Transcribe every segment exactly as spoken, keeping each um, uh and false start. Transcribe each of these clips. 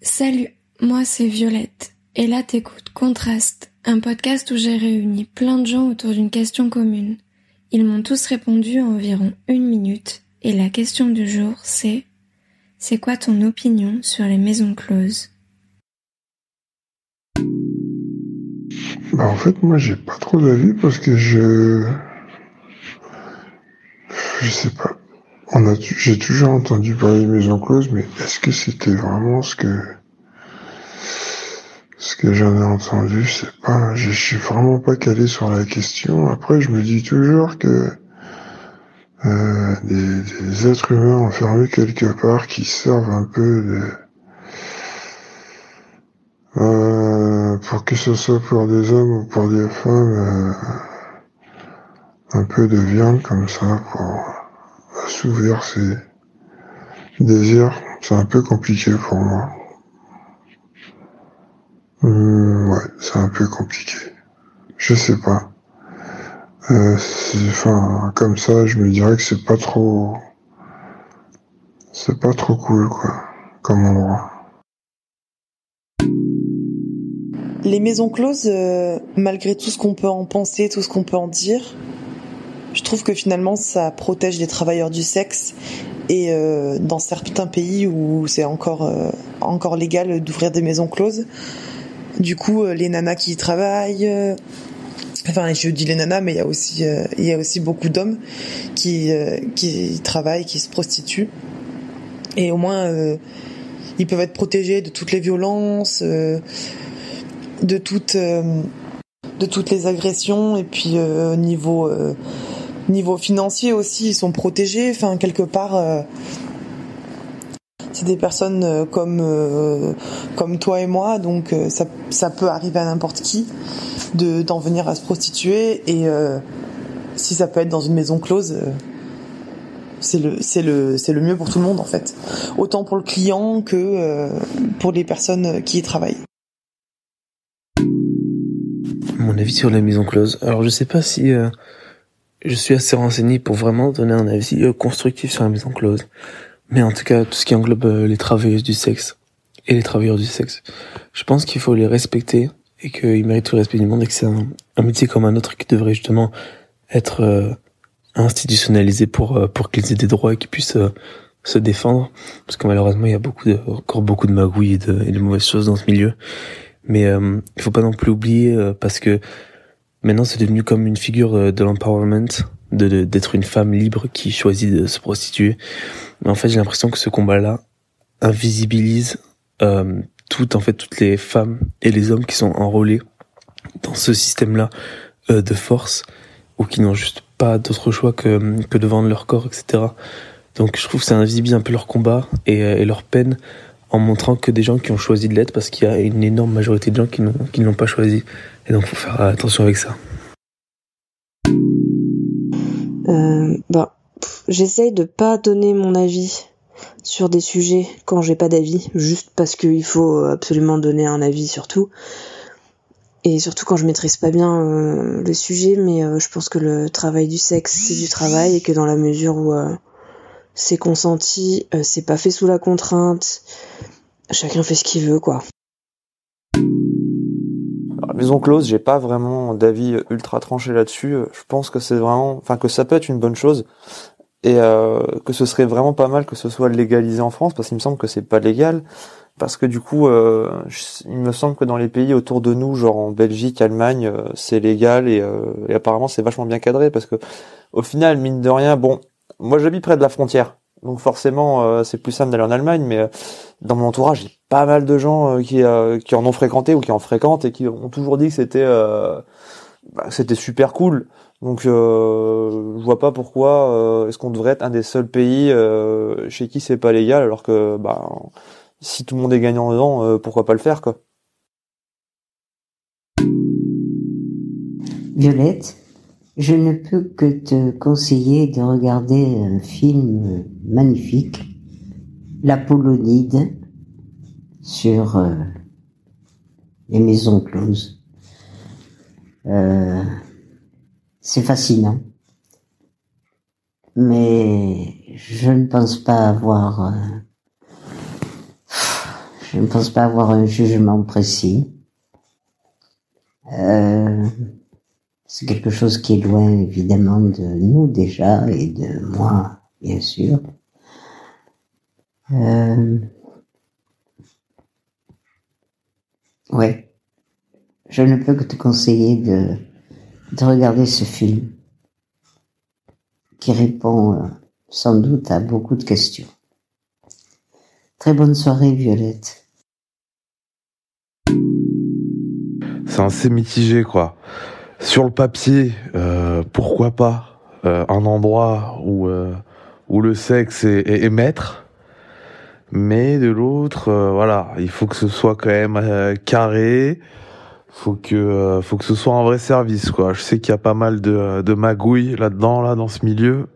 Salut, moi c'est Violette, et là t'écoutes Contraste, un podcast où j'ai réuni plein de gens autour d'une question commune. Ils m'ont tous répondu en environ une minute, et la question du jour c'est « C'est quoi ton opinion sur les maisons closes ?» Bah en fait, moi j'ai pas trop d'avis parce que je... Je sais pas. On a t- j'ai toujours entendu parler des maisons closes, mais est-ce que c'était vraiment ce que ce que j'en ai entendu? Je sais pas. Je, je suis vraiment pas calé sur la question. Après, je me dis toujours que euh, des, des êtres humains enfermés quelque part qui servent un peu de euh, pour que ce soit pour des hommes ou pour des femmes euh, un peu de viande comme ça pour s'ouvrir ses désirs, c'est un peu compliqué pour moi. Hum, ouais, c'est un peu compliqué. Je sais pas. Euh, enfin, comme ça, je me dirais que c'est pas trop, c'est pas trop cool, quoi, comme endroit. Les maisons closes, euh, malgré tout ce qu'on peut en penser, tout ce qu'on peut en dire, je trouve que finalement ça protège les travailleurs du sexe et euh, dans certains pays où c'est encore euh, encore légal d'ouvrir des maisons closes, du coup euh, les nanas qui y travaillent, euh, enfin je dis les nanas mais il y a aussi euh, il y a aussi beaucoup d'hommes qui euh, qui y travaillent, qui se prostituent et au moins euh, ils peuvent être protégés de toutes les violences, euh, de toutes euh, de toutes les agressions et puis euh, niveau euh, Niveau financier aussi, ils sont protégés. Enfin, quelque part, euh, c'est des personnes euh, comme euh, comme toi et moi, donc euh, ça ça peut arriver à n'importe qui de d'en venir à se prostituer. Et euh, si ça peut être dans une maison close, euh, c'est le c'est le c'est le mieux pour tout le monde en fait, autant pour le client que euh, pour les personnes qui y travaillent. Mon avis sur les maisons closes. Alors, je sais pas si euh... je suis assez renseigné pour vraiment donner un avis constructif sur la maison close. Mais en tout cas, tout ce qui englobe les travailleuses du sexe et les travailleurs du sexe, je pense qu'il faut les respecter et qu'ils méritent tout le respect du monde et que c'est un, un métier comme un autre qui devrait justement être euh, institutionnalisé pour euh, pour qu'ils aient des droits et qu'ils puissent euh, se défendre. Parce que malheureusement, il y a beaucoup de, encore beaucoup de magouilles et de, et de mauvaises choses dans ce milieu. Mais euh, il faut pas non plus oublier euh, parce que maintenant, c'est devenu comme une figure de l'empowerment, de, de, d'être une femme libre qui choisit de se prostituer. Mais en fait, j'ai l'impression que ce combat-là invisibilise euh, toutes, en fait, toutes les femmes et les hommes qui sont enrôlés dans ce système-là euh, de force ou qui n'ont juste pas d'autre choix que, que de vendre leur corps, et cetera. Donc, je trouve que ça invisibilise un peu leur combat et, et leur peine en montrant que des gens qui ont choisi de l'être parce qu'il y a une énorme majorité de gens qui, n'ont, qui ne l'ont pas choisi. Et donc, il faut faire attention avec ça. Euh, ben, pff, j'essaye de pas donner mon avis sur des sujets quand j'ai pas d'avis, juste parce qu'il faut absolument donner un avis sur tout. Et surtout quand je maîtrise pas bien euh, le sujet, mais euh, je pense que le travail du sexe, c'est du travail, et que dans la mesure où euh, c'est consenti, euh, c'est pas fait sous la contrainte, chacun fait ce qu'il veut, quoi. Alors, maison close, j'ai pas vraiment d'avis ultra tranché là-dessus. Je pense que c'est vraiment, enfin que ça peut être une bonne chose et euh, que ce serait vraiment pas mal que ce soit légalisé en France parce qu'il me semble que c'est pas légal parce que du coup, euh, je, il me semble que dans les pays autour de nous, genre en Belgique, Allemagne, euh, c'est légal et, euh, et apparemment c'est vachement bien cadré parce que au final, mine de rien, bon, moi j'habite près de la frontière. Donc forcément, euh, c'est plus simple d'aller en Allemagne, mais euh, dans mon entourage, j'ai pas mal de gens euh, qui euh, qui en ont fréquenté ou qui en fréquentent et qui ont toujours dit que c'était euh, bah, que c'était super cool. Donc euh, je vois pas pourquoi euh, est-ce qu'on devrait être un des seuls pays euh, chez qui c'est pas légal, alors que bah si tout le monde est gagnant dedans, euh, pourquoi pas le faire quoi. Violette, je ne peux que te conseiller de regarder un film magnifique, l'Apollonide, sur euh, les maisons closes. Euh, c'est fascinant, mais je ne pense pas avoir... Euh, je ne pense pas avoir un jugement précis. Euh, c'est quelque chose qui est loin évidemment de nous déjà et de moi, bien sûr. Euh, ouais, je ne peux que te conseiller de, de regarder ce film qui répond euh, sans doute à beaucoup de questions. Très bonne soirée, Violette. C'est assez mitigé, quoi. Sur le papier, euh, pourquoi pas euh, un endroit où, euh, où le sexe est, est, est maître, mais de l'autre, euh, voilà, il faut que ce soit quand même euh, carré, faut que, euh, faut que ce soit un vrai service, quoi. Je sais qu'il y a pas mal de, de magouilles là-dedans, là, dans ce milieu.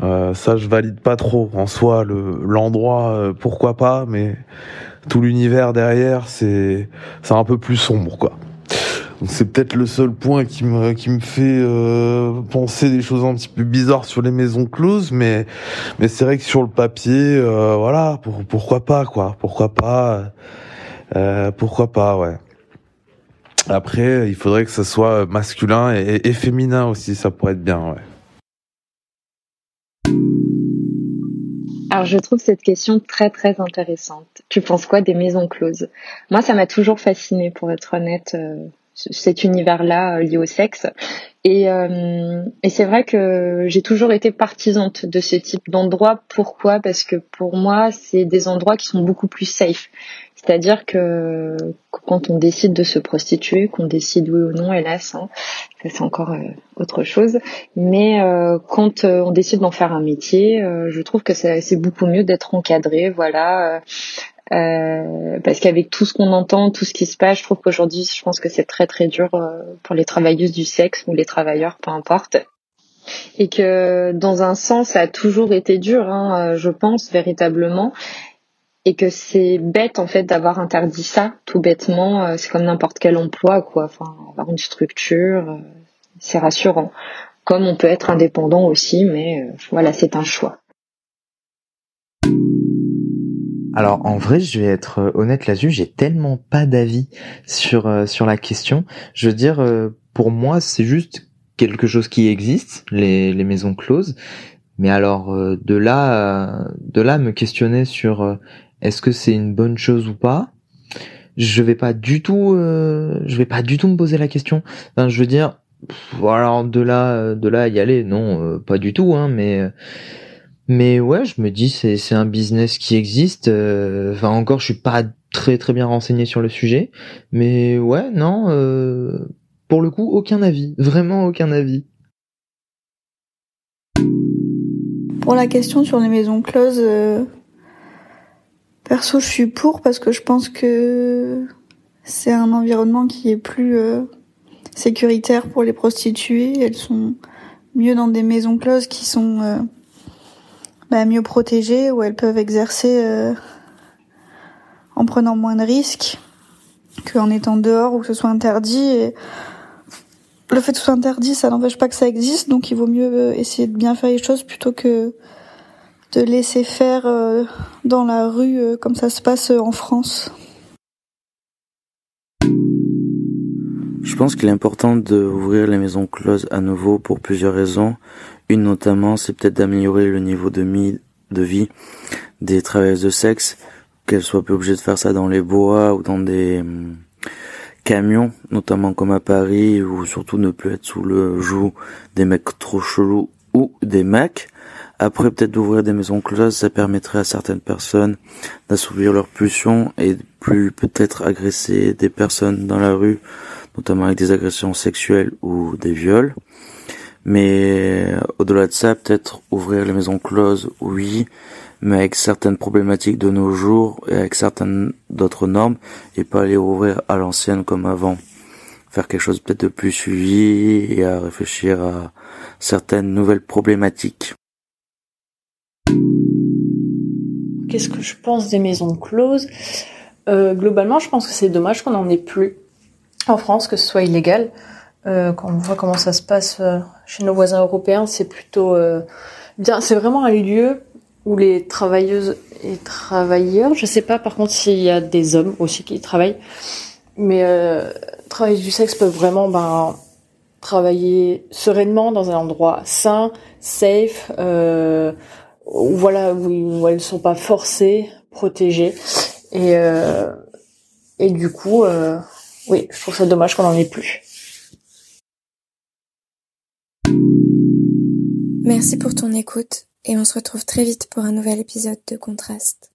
Euh, ça, je valide pas trop. En soi, le, l'endroit, euh, pourquoi pas, mais tout l'univers derrière, c'est, c'est un peu plus sombre, quoi. Donc, c'est peut-être le seul point qui me, qui me fait euh, penser des choses un petit peu bizarres sur les maisons closes, mais, mais c'est vrai que sur le papier, euh, voilà, pour, pourquoi pas, quoi. Pourquoi pas, euh, pourquoi pas, ouais. Après, il faudrait que ça soit masculin et, et féminin aussi, ça pourrait être bien, ouais. Alors, je trouve cette question très, très intéressante. Tu penses quoi des maisons closes ? Moi, ça m'a toujours fascinée, pour être honnête, euh, cet univers-là euh, lié au sexe. Et, euh, et c'est vrai que j'ai toujours été partisante de ce type d'endroit. Pourquoi ? Parce que pour moi, c'est des endroits qui sont beaucoup plus safe. C'est-à-dire que quand on décide de se prostituer, qu'on décide oui ou non, hélas, hein, ça c'est encore euh, autre chose. Mais euh, quand euh, on décide d'en faire un métier, euh, je trouve que ça, c'est beaucoup mieux d'être encadré, voilà. Euh, parce qu'avec tout ce qu'on entend, tout ce qui se passe, je trouve qu'aujourd'hui, je pense que c'est très très dur euh, pour les travailleuses du sexe ou les travailleurs, peu importe. Et que dans un sens, ça a toujours été dur, hein, je pense, véritablement. Et que c'est bête en fait d'avoir interdit ça, tout bêtement. C'est comme n'importe quel emploi, quoi. Enfin, avoir une structure, c'est rassurant. Comme on peut être indépendant aussi, mais euh, voilà, c'est un choix. Alors en vrai, je vais être honnête là-dessus, j'ai tellement pas d'avis sur euh, sur la question. Je veux dire, euh, pour moi, c'est juste quelque chose qui existe, les les maisons closes. Mais alors euh, de là, euh, de là me questionner sur euh, est-ce que c'est une bonne chose ou pas ? Je vais pas du tout, euh, je vais pas du tout me poser la question. Enfin, je veux dire, pff, alors de là, euh, de là y aller, non, euh, pas du tout, hein. Mais, euh, mais ouais, je me dis c'est c'est un business qui existe. Euh, enfin encore, je suis pas très très bien renseigné sur le sujet, mais ouais, non, euh, pour le coup, aucun avis, vraiment aucun avis. Pour la question sur les maisons closes, euh, perso je suis pour parce que je pense que c'est un environnement qui est plus euh, sécuritaire pour les prostituées. Elles sont mieux dans des maisons closes qui sont euh, bah, mieux protégées, où elles peuvent exercer euh, en prenant moins de risques qu'en étant dehors ou que ce soit interdit. Et le fait que ce soit interdit, ça n'empêche pas que ça existe, donc il vaut mieux essayer de bien faire les choses plutôt que de laisser faire dans la rue comme ça se passe en France. Je pense qu'il est important d'ouvrir les maisons closes à nouveau pour plusieurs raisons. Une notamment, c'est peut-être d'améliorer le niveau de vie des travailleuses de sexe, qu'elles soient plus obligées de faire ça dans les bois ou dans des camions, notamment comme à Paris, ou surtout ne plus être sous le joug des mecs trop chelous ou des mecs. Après, peut-être d'ouvrir des maisons closes, ça permettrait à certaines personnes d'assouvir leur pulsion et de plus peut-être agresser des personnes dans la rue, notamment avec des agressions sexuelles ou des viols. Mais au-delà de ça, peut-être ouvrir les maisons closes, oui, mais avec certaines problématiques de nos jours et avec certaines d'autres normes, et pas les rouvrir à l'ancienne comme avant. Faire quelque chose peut-être de plus suivi et à réfléchir à certaines nouvelles problématiques. Qu'est-ce que je pense des maisons closes ? euh, Globalement, je pense que c'est dommage qu'on n'en ait plus en France, que ce soit illégal. Euh, quand on voit comment ça se passe euh, chez nos voisins européens, c'est plutôt euh, bien. C'est vraiment un lieu ou les travailleuses et travailleurs. Je sais pas par contre s'il y a des hommes aussi qui travaillent, mais euh, travailleuses du sexe peuvent vraiment ben, travailler sereinement dans un endroit sain, safe, euh, où, voilà, où, où elles sont pas forcées, protégées. Et, euh, et du coup, euh, oui, je trouve ça dommage qu'on n'en ait plus. Merci pour ton écoute et on se retrouve très vite pour un nouvel épisode de Contraste.